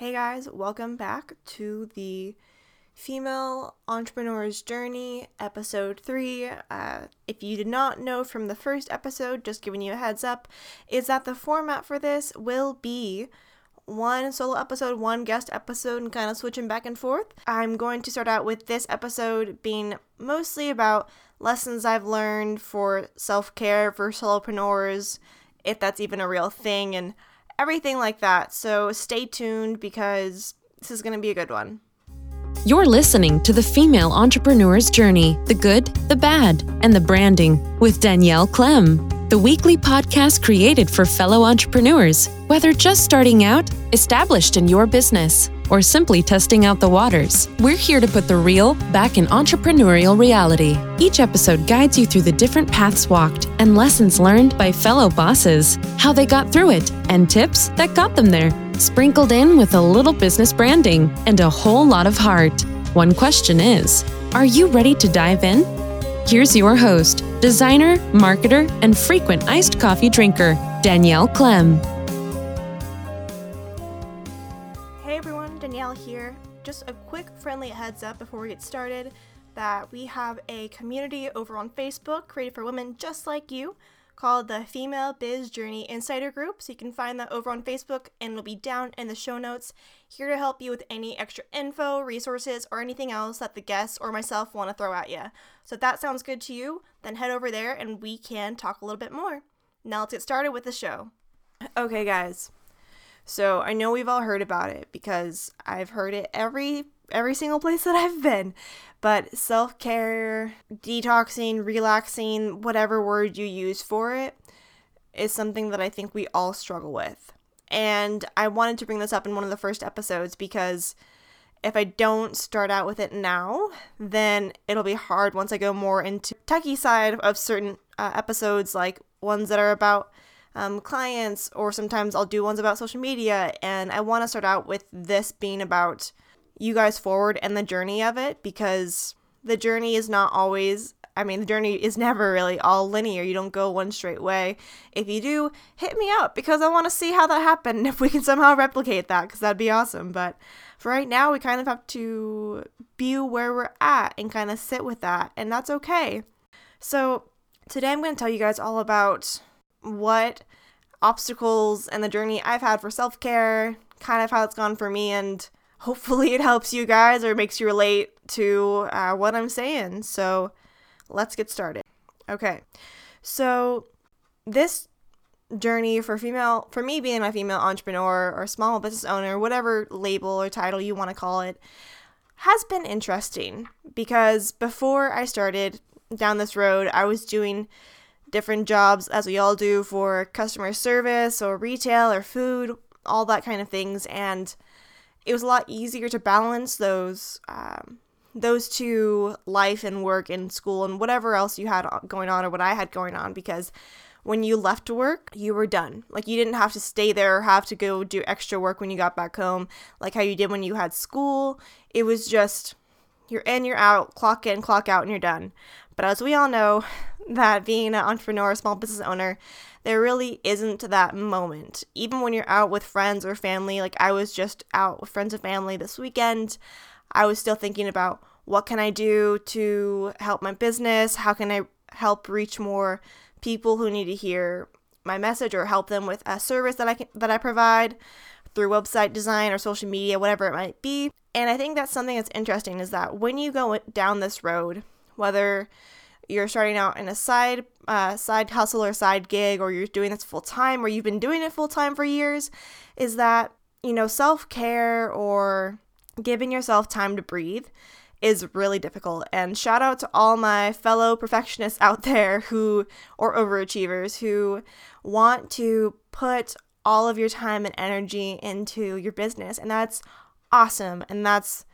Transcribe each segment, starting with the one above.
Hey guys, welcome back to the Female Entrepreneur's Journey, episode 3. If you did not know from the first episode, just giving you a heads up, is that the format for this will be one solo episode, one guest episode, and kind of switching back and forth. I'm going to start out with this episode being mostly about lessons I've learned for self-care for solopreneurs, if that's even a real thing, and everything like that. So stay tuned because this is going to be a good one. You're listening to The Female Entrepreneur's Journey, the good, the bad, and the branding with Danielle Clem, the weekly podcast created for fellow entrepreneurs, whether just starting out, established in your business, or simply testing out the waters. We're here to put the real back in entrepreneurial reality. Each episode guides you through the different paths walked and lessons learned by fellow bosses, how they got through it, and tips that got them there, sprinkled in with a little business branding and a whole lot of heart. One question is, are you ready to dive in? Here's your host, designer, marketer, and frequent iced coffee drinker, Danielle Clem. Hey everyone, Danielle here. Just a quick friendly heads up before we get started that we have a community over on Facebook created for women just like you called the Female Biz Journey Insider Group. So you can find that over on Facebook and it'll be down in the show notes. Here to help you with any extra info, resources, or anything else that the guests or myself want to throw at you. So if that sounds good to you, then head over there and we can talk a little bit more. Now let's get started with the show. Okay guys, so I know we've all heard about it because I've heard it every single place that I've been, but self-care, detoxing, relaxing, whatever word you use for it, is something that I think we all struggle with. And I wanted to bring this up in one of the first episodes because if I don't start out with it now, then it'll be hard once I go more into techie side of certain episodes, like ones that are about clients, or sometimes I'll do ones about social media. And I want to start out with this being about you guys forward and the journey of it, because the journey is never really all linear. You don't go one straight way. If you do, hit me up because I want to see how that happened and if we can somehow replicate that, because that'd be awesome. But for right now, we kind of have to be where we're at and kind of sit with that, and that's okay. So today I'm going to tell you guys all about what obstacles and the journey I've had for self-care, kind of how it's gone for me, and hopefully it helps you guys or makes you relate to what I'm saying. So let's get started. Okay, so this journey for me being a female entrepreneur or small business owner, whatever label or title you want to call it, has been interesting because before I started down this road, I was doing different jobs as we all do for customer service or retail or food, all that kind of things, and it was a lot easier to balance those two, life and work and school and whatever else you had going on or what I had going on, because when you left work, you were done. Like, you didn't have to stay there or have to go do extra work when you got back home, like how you did when you had school. It was just, you're in, you're out, clock in, clock out, and you're done. But as we all know, that being an entrepreneur, small business owner, there really isn't that moment. Even when you're out with friends or family, like I was just out with friends and family this weekend, I was still thinking about what can I do to help my business? How can I help reach more people who need to hear my message or help them with a service that I provide through website design or social media, whatever it might be. And I think that's something that's interesting, is that when you go down this road, whether you're starting out in a side hustle or side gig, or you're doing this full time, or you've been doing it full time for years, is that, you know, self-care or giving yourself time to breathe is really difficult. And shout out to all my fellow perfectionists out there or overachievers who want to put all of your time and energy into your business. And that's awesome. And that's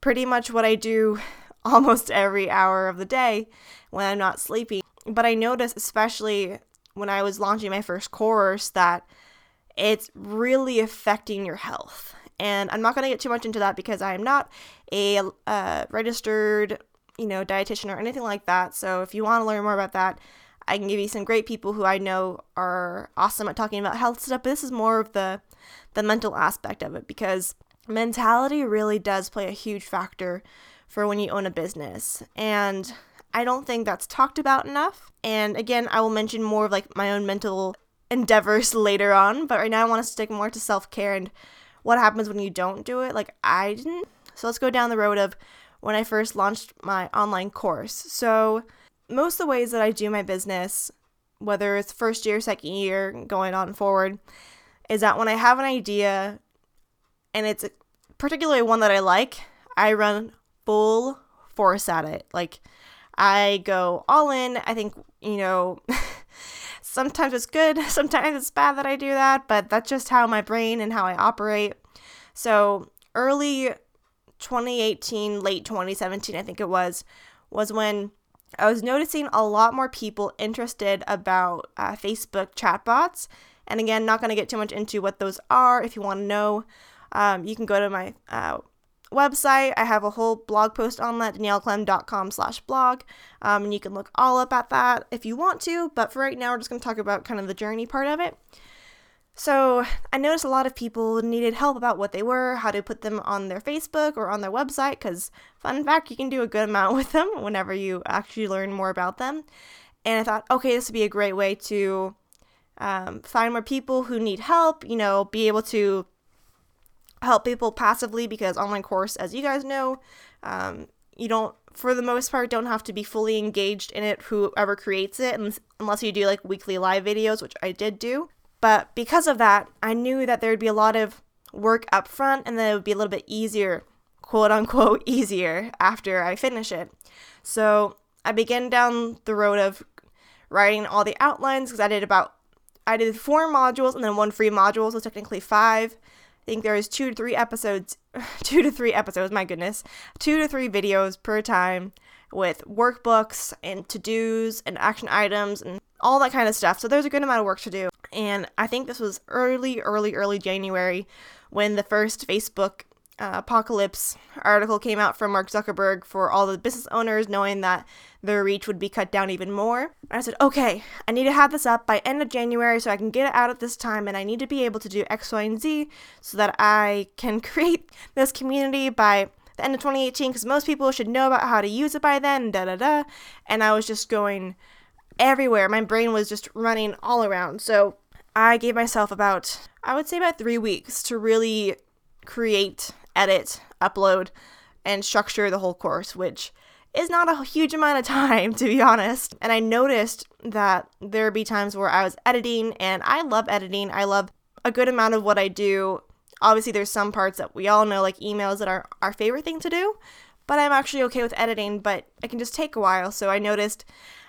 pretty much what I do almost every hour of the day when I'm not sleeping. But I noticed, especially when I was launching my first course, that it's really affecting your health. And I'm not going to get too much into that because I am not a registered, dietitian or anything like that. So if you want to learn more about that, I can give you some great people who I know are awesome at talking about health stuff. But this is more of the mental aspect of it, because mentality really does play a huge factor for when you own a business. And I don't think that's talked about enough. And again, I will mention more of like my own mental endeavors later on, but right now I want to stick more to self-care and what happens when you don't do it, like I didn't. So let's go down the road of when I first launched my online course. So most of the ways that I do my business, whether it's first year, second year, going on forward, is that when I have an idea and it's particularly one that I like, I run full force at it. Like I go all in. I think, sometimes it's good, sometimes it's bad that I do that, but that's just how my brain and how I operate. So early 2018, late 2017, I think it was when I was noticing a lot more people interested about Facebook chatbots. And again, not going to get too much into what those are. If you want to know, you can go to my website. I have a whole blog post on that, danielleclem.com/blog, and you can look all up at that if you want to, but for right now, we're just going to talk about kind of the journey part of it. So I noticed a lot of people needed help about what they were, how to put them on their Facebook or on their website, because fun fact, you can do a good amount with them whenever you actually learn more about them. And I thought, okay, this would be a great way to find more people who need help, be able to help people passively, because online course, as you guys know, you don't, for the most part, don't have to be fully engaged in it, whoever creates it, unless you do like weekly live videos, which I did do. But because of that, I knew that there would be a lot of work up front, and then it would be a little bit easier, quote unquote, easier after I finish it. So I began down the road of writing all the outlines, because I did 4 modules and then 1 free module, so technically 5. I think there was 2 to 3 episodes, my goodness, 2 to 3 videos per time with workbooks and to-dos and action items and all that kind of stuff. So there's a good amount of work to do. And I think this was early January when the first Facebook apocalypse article came out from Mark Zuckerberg for all the business owners, knowing that their reach would be cut down even more. And I said, okay, I need to have this up by end of January so I can get it out at this time, and I need to be able to do X, Y, and Z so that I can create this community by the end of 2018, because most people should know about how to use it by then, And I was just going everywhere. My brain was just running all around. So I gave myself about 3 weeks to really create, edit, upload, and structure the whole course, which is not a huge amount of time, to be honest. And I noticed that there'd be times where I was editing, and I love editing. I love a good amount of what I do. Obviously, there's some parts that we all know, like emails, that are our favorite thing to do, but I'm actually okay with editing, but it can just take a while. So I noticed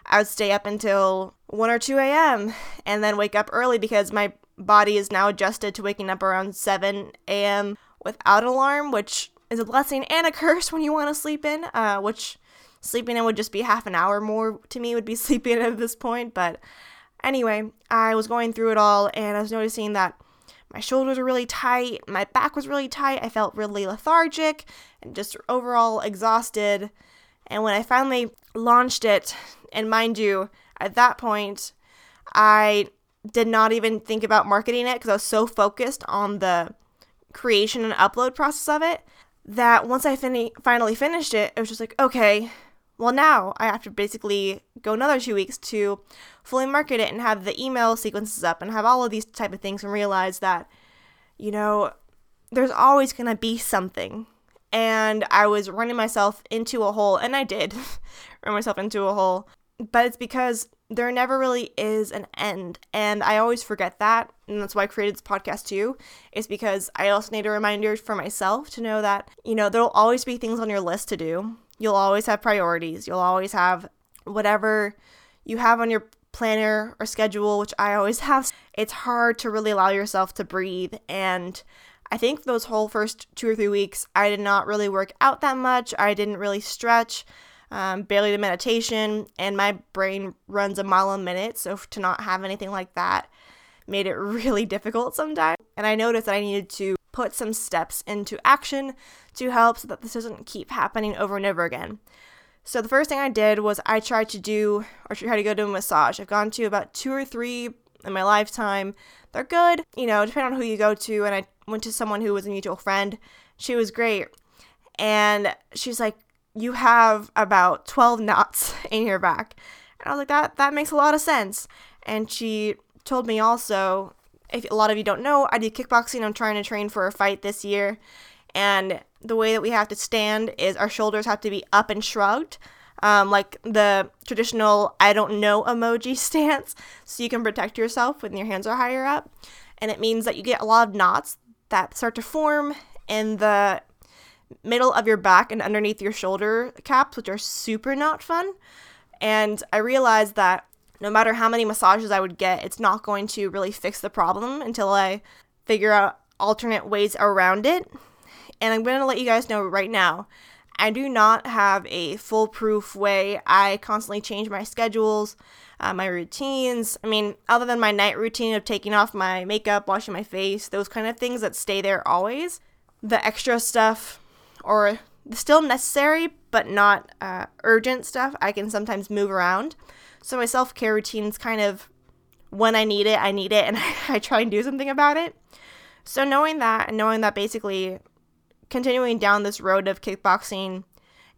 I would stay up until 1 or 2 a.m. and then wake up early, because my body is now adjusted to waking up around 7 a.m. without alarm, which is a blessing and a curse when you want to sleep in, which sleeping in would just be half an hour more to me would be sleeping in at this point. But anyway, I was going through it all, and I was noticing that my shoulders were really tight, my back was really tight, I felt really lethargic and just overall exhausted. And when I finally launched it, and mind you, at that point, I did not even think about marketing it, because I was so focused on the creation and upload process of it, that once I finally finished it, it was just like, okay, well now I have to basically go another 2 weeks to fully market it and have the email sequences up and have all of these type of things, and realize that, there's always going to be something. And I was running myself into a hole, and I did run myself into a hole, but it's because there never really is an end, and I always forget that, and that's why I created this podcast too, is because I also need a reminder for myself to know that, there'll always be things on your list to do, you'll always have priorities, you'll always have whatever you have on your planner or schedule, which I always have. It's hard to really allow yourself to breathe, and I think those whole first 2 or 3 weeks, I did not really work out that much, I didn't really stretch, barely did meditation, and my brain runs a mile a minute, so to not have anything like that made it really difficult sometimes. And I noticed that I needed to put some steps into action to help so that this doesn't keep happening over and over again. So the first thing I did was I tried to go to a massage. I've gone to about 2 or 3 in my lifetime. They're good, depending on who you go to, and I went to someone who was a mutual friend. She was great. And she's like, you have about 12 knots in your back. And I was like, that makes a lot of sense. And she told me also, if a lot of you don't know, I do kickboxing. I'm trying to train for a fight this year. And the way that we have to stand is our shoulders have to be up and shrugged, like the traditional I don't know emoji stance, so you can protect yourself when your hands are higher up. And it means that you get a lot of knots that start to form in the middle of your back and underneath your shoulder caps, which are super not fun. And I realized that no matter how many massages I would get, it's not going to really fix the problem until I figure out alternate ways around it. And I'm going to let you guys know right now, I do not have a foolproof way. I constantly change my schedules, my routines. I mean, other than my night routine of taking off my makeup, washing my face, those kind of things that stay there always. The extra stuff, or still necessary but not urgent stuff, I can sometimes move around. So my self-care routine's kind of when I need it, and I try and do something about it. So knowing that, and knowing that basically continuing down this road of kickboxing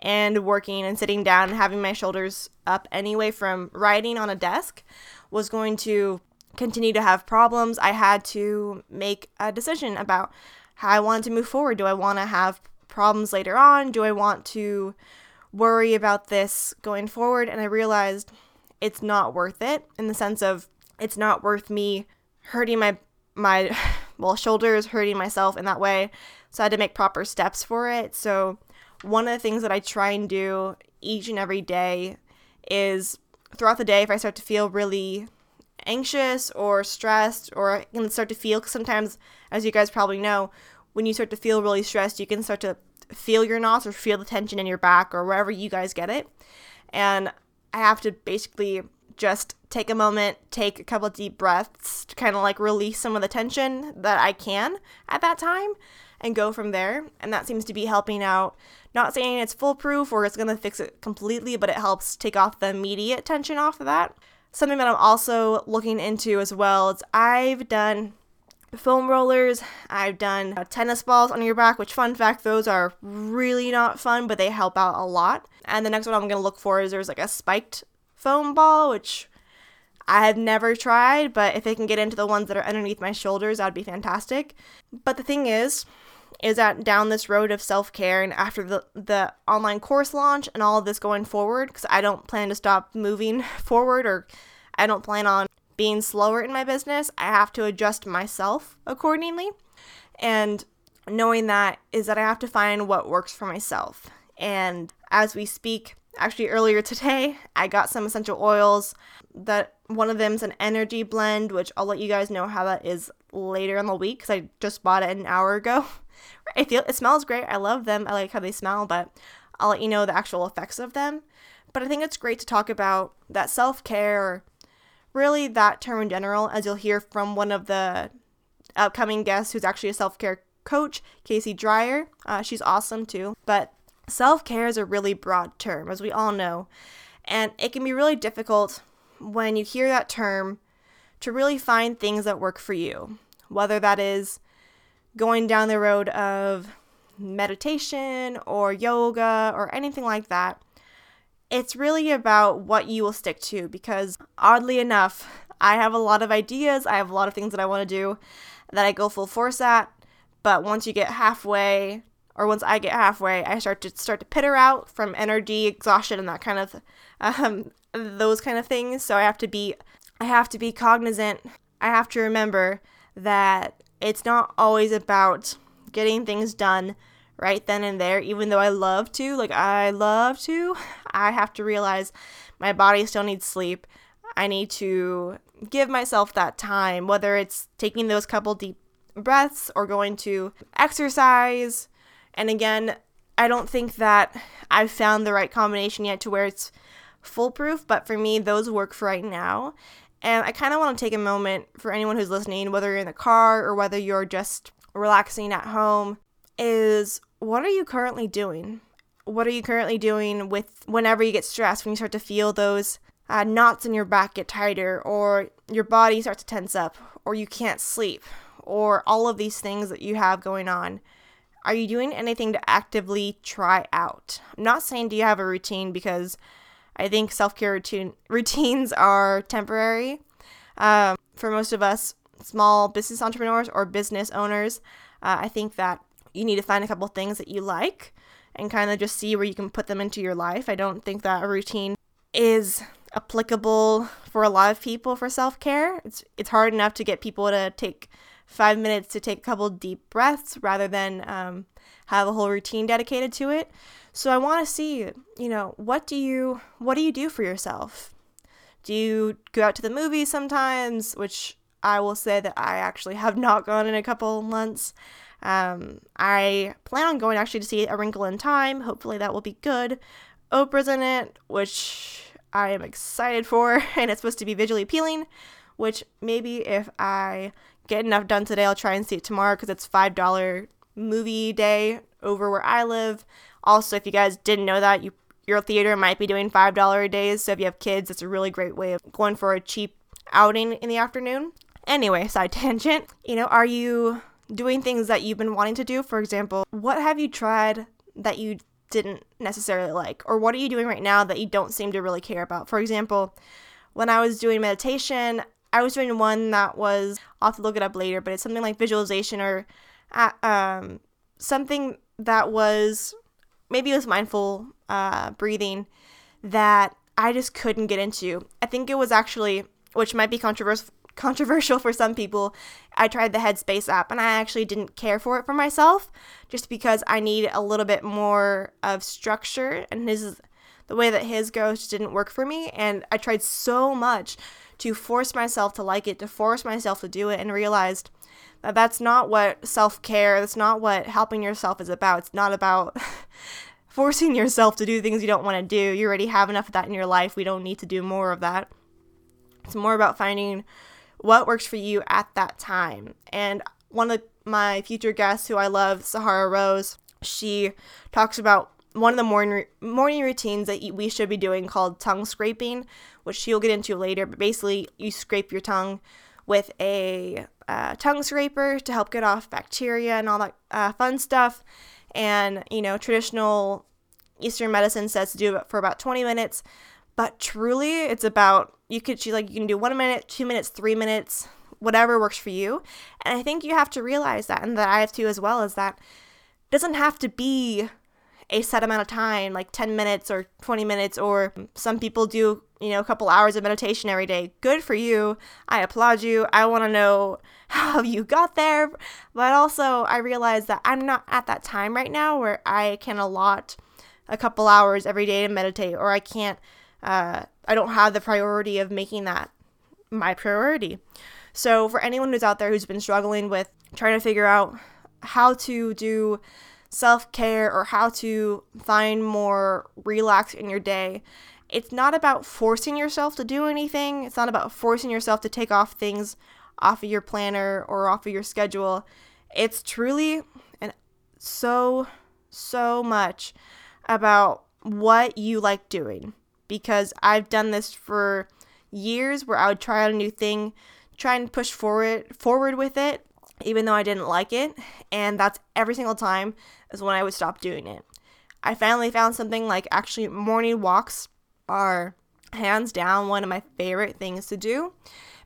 and working and sitting down and having my shoulders up anyway from writing on a desk was going to continue to have problems, I had to make a decision about how I wanted to move forward. Do I want to have problems later on? Do I want to worry about this going forward? And I realized it's not worth it, in the sense of it's not worth me hurting my shoulders, hurting myself in that way. So I had to make proper steps for it. So one of the things that I try and do each and every day is throughout the day, if I start to feel really anxious or stressed, or I can start to feel, because sometimes, as you guys probably know, when you start to feel really stressed, you can start to feel your knots or feel the tension in your back or wherever you guys get it. And I have to basically just take a moment, take a couple of deep breaths to kind of like release some of the tension that I can at that time and go from there. And that seems to be helping out. Not saying it's foolproof or it's going to fix it completely, but it helps take off the immediate tension off of that. Something that I'm also looking into as well is I've done foam rollers, I've done tennis balls on your back, which, fun fact, those are really not fun, but they help out a lot. And the next one I'm going to look for is there's like a spiked foam ball, which I have never tried, but if they can get into the ones that are underneath my shoulders, that would be fantastic. But the thing is that down this road of self-care, and after the online course launch and all of this going forward, because I don't plan to stop moving forward, or I don't plan on being slower in my business, I have to adjust myself accordingly. And knowing that is that I have to find what works for myself. And as we speak, actually earlier today, I got some essential oils. That one of them is an energy blend, which I'll let you guys know how that is later in the week, because I just bought it an hour ago. It smells great. I love them. I like how they smell, but I'll let you know the actual effects of them. But I think it's great to talk about that self-care, really that term in general, as you'll hear from one of the upcoming guests who's actually a self-care coach, Casey Dreyer. She's awesome too. But self-care is a really broad term, as we all know. And it can be really difficult when you hear that term to really find things that work for you, whether that is going down the road of meditation or yoga or anything like that. It's really about what you will stick to, because oddly enough, I have a lot of ideas, I have a lot of things that I want to do that I go full force at, but once I get halfway, I start to peter out from energy, exhaustion, and that kind of, those kind of things. So I have to be cognizant. I have to remember that it's not always about getting things done right then and there, even though I love to. I have to realize my body still needs sleep. I need to give myself that time, whether it's taking those couple deep breaths or going to exercise. And again, I don't think that I've found the right combination yet to where it's foolproof, but for me, those work for right now. And I kind of want to take a moment for anyone who's listening, whether you're in the car or whether you're just relaxing at home, is what are you currently doing? What are you currently doing with whenever you get stressed, when you start to feel those knots in your back get tighter, or your body starts to tense up, or you can't sleep, or all of these things that you have going on? Are you doing anything to actively try out? I'm not saying do you have a routine, because I think self-care routines are temporary for most of us small business entrepreneurs or business owners. I think that you need to find a couple things that you like and kind of just see where you can put them into your life. I don't think that a routine is applicable for a lot of people for self-care. It's hard enough to get people to take 5 minutes to take a couple deep breaths rather than have a whole routine dedicated to it. So I want to see, you know, what do you do for yourself? Do you go out to the movies sometimes, which I will say that I actually have not gone in a couple months. I plan on going actually to see A Wrinkle in Time. Hopefully that will be good. Oprah's in it, which I am excited for, and it's supposed to be visually appealing, which maybe if I get enough done today, I'll try and see it tomorrow, because it's $5 movie day over where I live. Also, if you guys didn't know that, your theater might be doing $5 days, so if you have kids, it's a really great way of going for a cheap outing in the afternoon. Anyway, side tangent, you know, are you doing things that you've been wanting to do? For example, what have you tried that you didn't necessarily like? Or what are you doing right now that you don't seem to really care about? For example, when I was doing meditation, I was doing one that was, I'll have to look it up later, but it's something like visualization or something that was, maybe it was mindful breathing, that I just couldn't get into. I think it was actually, which might be controversial for some people, I tried the Headspace app, and I actually didn't care for it for myself, just because I need a little bit more of structure, and the way that his goes didn't work for me. And I tried so much to force myself to like it, to force myself to do it, and realized that that's not what self-care, that's not what helping yourself is about. It's not about forcing yourself to do things you don't want to do. You already have enough of that in your life. We don't need to do more of that. It's more about finding what works for you at that time. And one of my future guests who I love, Sahara Rose, she talks about one of the morning routines that we should be doing called tongue scraping, which she'll get into later. But basically, you scrape your tongue with a tongue scraper to help get off bacteria and all that fun stuff. And, you know, traditional Eastern medicine says to do it for about 20 minutes. But truly, it's about, you can do 1 minute, 2 minutes, 3 minutes, whatever works for you. And I think you have to realize that, and that I have to as well, is that it doesn't have to be a set amount of time, like 10 minutes or 20 minutes, or some people do, you know, a couple hours of meditation every day. Good for you. I applaud you. I want to know how you got there. But also, I realize that I'm not at that time right now where I can allot a couple hours every day to meditate, or I can't, I don't have the priority of making that my priority. So for anyone who's out there who's been struggling with trying to figure out how to do self-care or how to find more relax in your day, it's not about forcing yourself to do anything. It's not about forcing yourself to take off things off of your planner or off of your schedule. It's truly and so much about what you like doing. Because I've done this for years where I would try out a new thing, try and push forward with it, even though I didn't like it. And that's every single time is when I would stop doing it. I finally found something like, actually, morning walks are hands down one of my favorite things to do,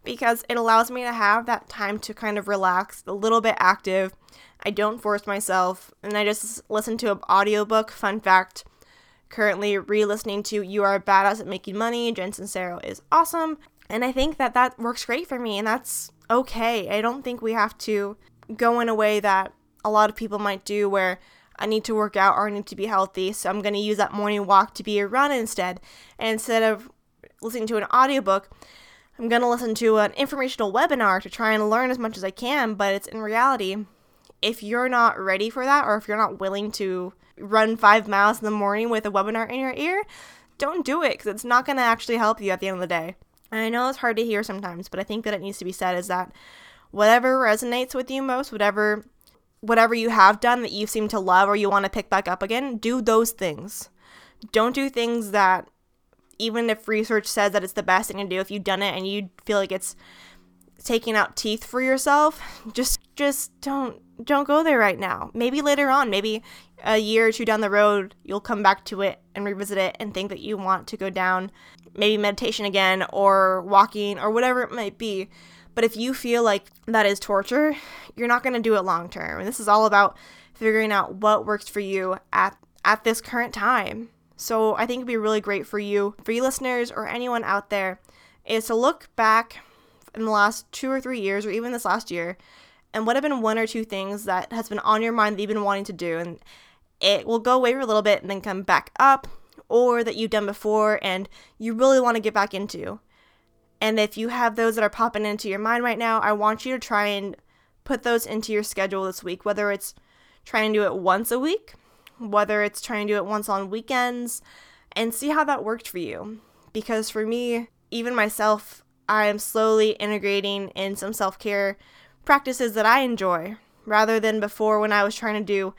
because it allows me to have that time to kind of relax, a little bit active. I don't force myself, and I just listen to an audiobook. Fun fact, currently re-listening to You Are a Badass at Making Money. Jen Sincero is awesome. And I think that that works great for me, and that's okay. I don't think we have to go in a way that a lot of people might do, where I need to work out or I need to be healthy, so I'm going to use that morning walk to be a run instead. And instead of listening to an audiobook, I'm going to listen to an informational webinar to try and learn as much as I can. But it's in reality, if you're not ready for that, or if you're not willing to run 5 miles in the morning with a webinar in your ear, don't do it, because it's not going to actually help you at the end of the day. And I know it's hard to hear sometimes, but I think that it needs to be said, is that whatever resonates with you most, whatever you have done that you seem to love or you want to pick back up again, do those things. Don't do things that, even if research says that it's the best thing to do, if you've done it and you feel like it's taking out teeth for yourself, just don't go there right now. Maybe later on, maybe a year or two down the road, you'll come back to it and revisit it and think that you want to go down maybe meditation again or walking or whatever it might be. But if you feel like that is torture, you're not going to do it long term. And this is all about figuring out what works for you at this current time. So I think it'd be really great for you listeners or anyone out there, is to look back in the last 2 or 3 years or even this last year, and what have been 1 or 2 things that has been on your mind that you've been wanting to do, and it will go away for a little bit and then come back up, or that you've done before and you really want to get back into. And if you have those that are popping into your mind right now, I want you to try and put those into your schedule this week, whether it's trying to do it once a week, whether it's trying to do it once on weekends, and see how that worked for you. Because for me, even myself, I'm slowly integrating in some self-care practices that I enjoy, rather than before when I was trying to do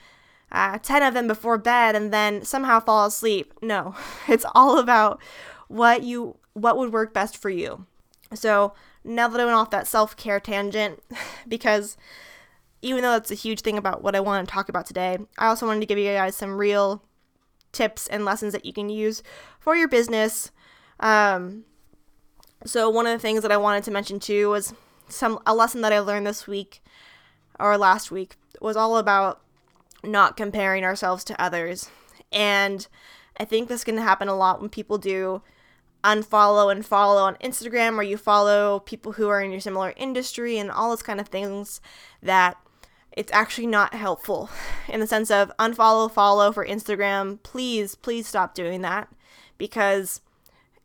10 of them before bed and then somehow fall asleep. No, it's all about what would work best for you. So now that I went off that self-care tangent, because even though that's a huge thing about what I want to talk about today, I also wanted to give you guys some real tips and lessons that you can use for your business. So one of the things that I wanted to mention too was a lesson that I learned this week or last week was all about not comparing ourselves to others. And I think this can happen a lot when people do unfollow and follow on Instagram, or you follow people who are in your similar industry and all those kind of things, that it's actually not helpful in the sense of unfollow, follow for Instagram. Please stop doing that, because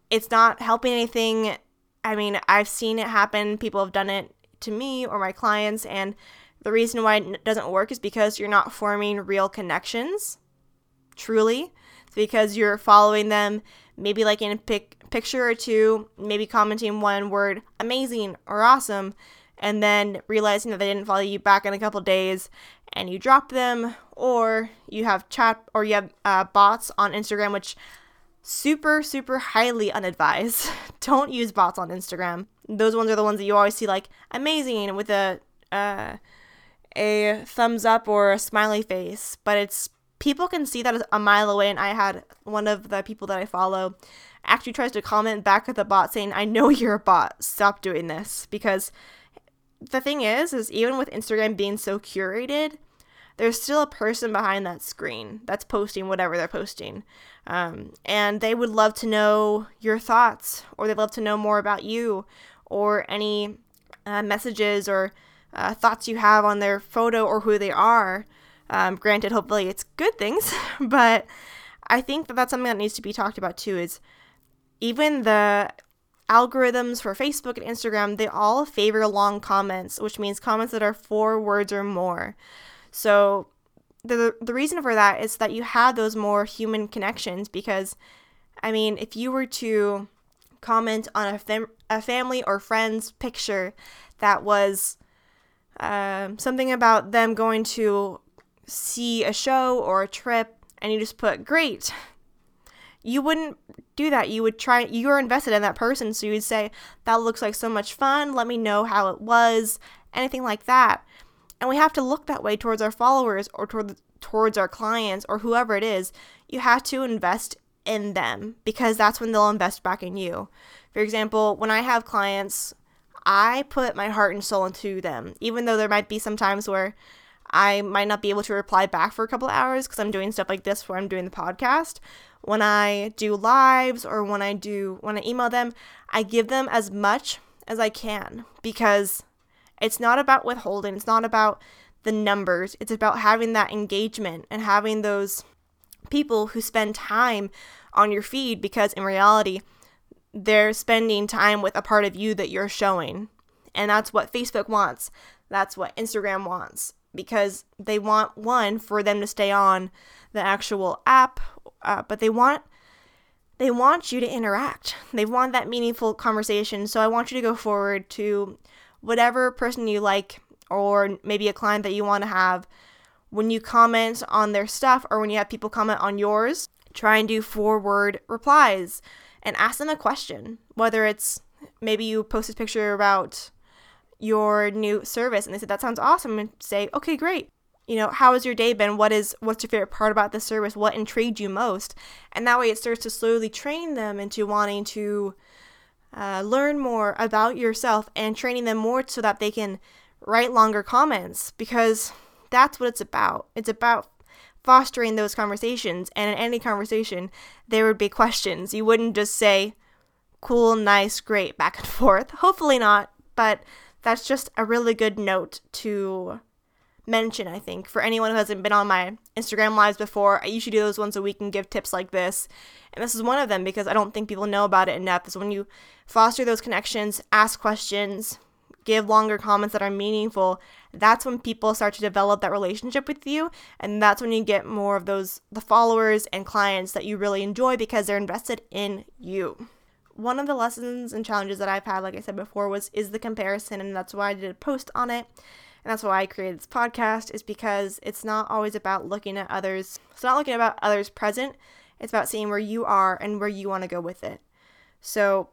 it's not helping anything. I mean, I've seen it happen. People have done it to me or my clients, and the reason why it doesn't work is because you're not forming real connections, truly. It's because you're following them, maybe like in a picture or two, maybe commenting one word, amazing or awesome, and then realizing that they didn't follow you back in a couple days, and you drop them, or you have bots on Instagram, which super highly unadvised. Don't use bots on Instagram. Those ones are the ones that you always see, like amazing with a thumbs up or a smiley face, but it's people can see that a mile away. And I had one of the people that I follow actually tries to comment back at the bot saying, I know you're a bot, stop doing this. Because the thing is even with Instagram being so curated, there's still a person behind that screen that's posting whatever they're posting. And they would love to know your thoughts, or they'd love to know more about you, or any messages or thoughts you have on their photo or who they are. Granted, hopefully it's good things, but I think that that's something that needs to be talked about too, is even the algorithms for Facebook and Instagram, they all favor long comments, which means comments that are 4 words or more. So the reason for that is that you have those more human connections, because, I mean, if you were to comment on a family or friend's picture that was something about them going to see a show or a trip, and you just put, great, you wouldn't do that. You would try, you're invested in that person, so you would say, that looks like so much fun, let me know how it was, anything like that. And we have to look that way towards our followers or towards our clients or whoever it is. You have to invest in them, because that's when they'll invest back in you. For example, when I have clients, I put my heart and soul into them, even though there might be some times where I might not be able to reply back for a couple hours because I'm doing stuff like this where I'm doing the podcast. When I do lives or when I email them, I give them as much as I can, because it's not about withholding. It's not about the numbers. It's about having that engagement and having those people who spend time on your feed, because in reality, they're spending time with a part of you that you're showing. And that's what Facebook wants. That's what Instagram wants, because they want, one, for them to stay on the actual app, but they want you to interact. They want that meaningful conversation. So I want you to go forward to whatever person you like, or maybe a client that you want to have. When you comment on their stuff, or when you have people comment on yours, try and do 4-word replies and ask them a question. Whether it's, maybe you post a picture about your new service. And they said, that sounds awesome. And say, okay, great. You know, how has your day been? What's your favorite part about the service? What intrigued you most? And that way it starts to slowly train them into wanting to learn more about yourself, and training them more so that they can write longer comments, because that's what it's about. It's about fostering those conversations, and in any conversation, there would be questions. You wouldn't just say, cool, nice, great, back and forth. Hopefully not, but that's just a really good note to mention, I think, for anyone who hasn't been on my Instagram lives before. I usually do those once a week and give tips like this, and this is one of them because I don't think people know about it enough, is when you foster those connections, ask questions, give longer comments that are meaningful, that's when people start to develop that relationship with you, and that's when you get more of the followers and clients that you really enjoy because they're invested in you. One of the lessons and challenges that I've had, like I said before, is the comparison, and that's why I did a post on it, and that's why I created this podcast, is because it's not always about looking at others. It's not looking about others present. It's about seeing where you are and where you want to go with it. So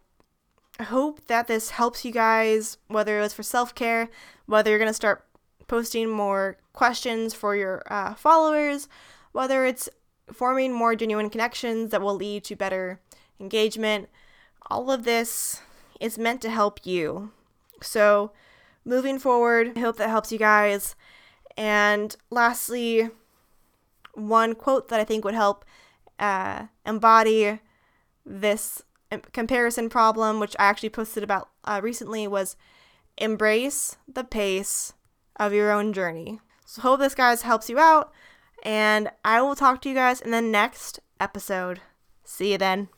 I hope that this helps you guys, whether it was for self-care, whether you're going to start posting more questions for your followers, whether it's forming more genuine connections that will lead to better engagement. All of this is meant to help you. So moving forward, I hope that helps you guys. And lastly, one quote that I think would help embody this comparison problem, which I actually posted about recently, was embrace the pace of your own journey. So hope this, guys, helps you out, and I will talk to you guys in the next episode. See you then.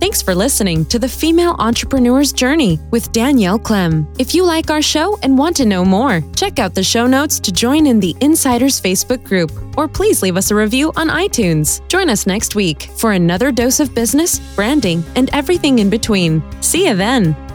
Thanks for listening to The Female Entrepreneur's Journey with Danielle Clem. If you like our show and want to know more, check out the show notes to join in the Insiders Facebook group, or please leave us a review on iTunes. Join us next week for another dose of business, branding, and everything in between. See you then.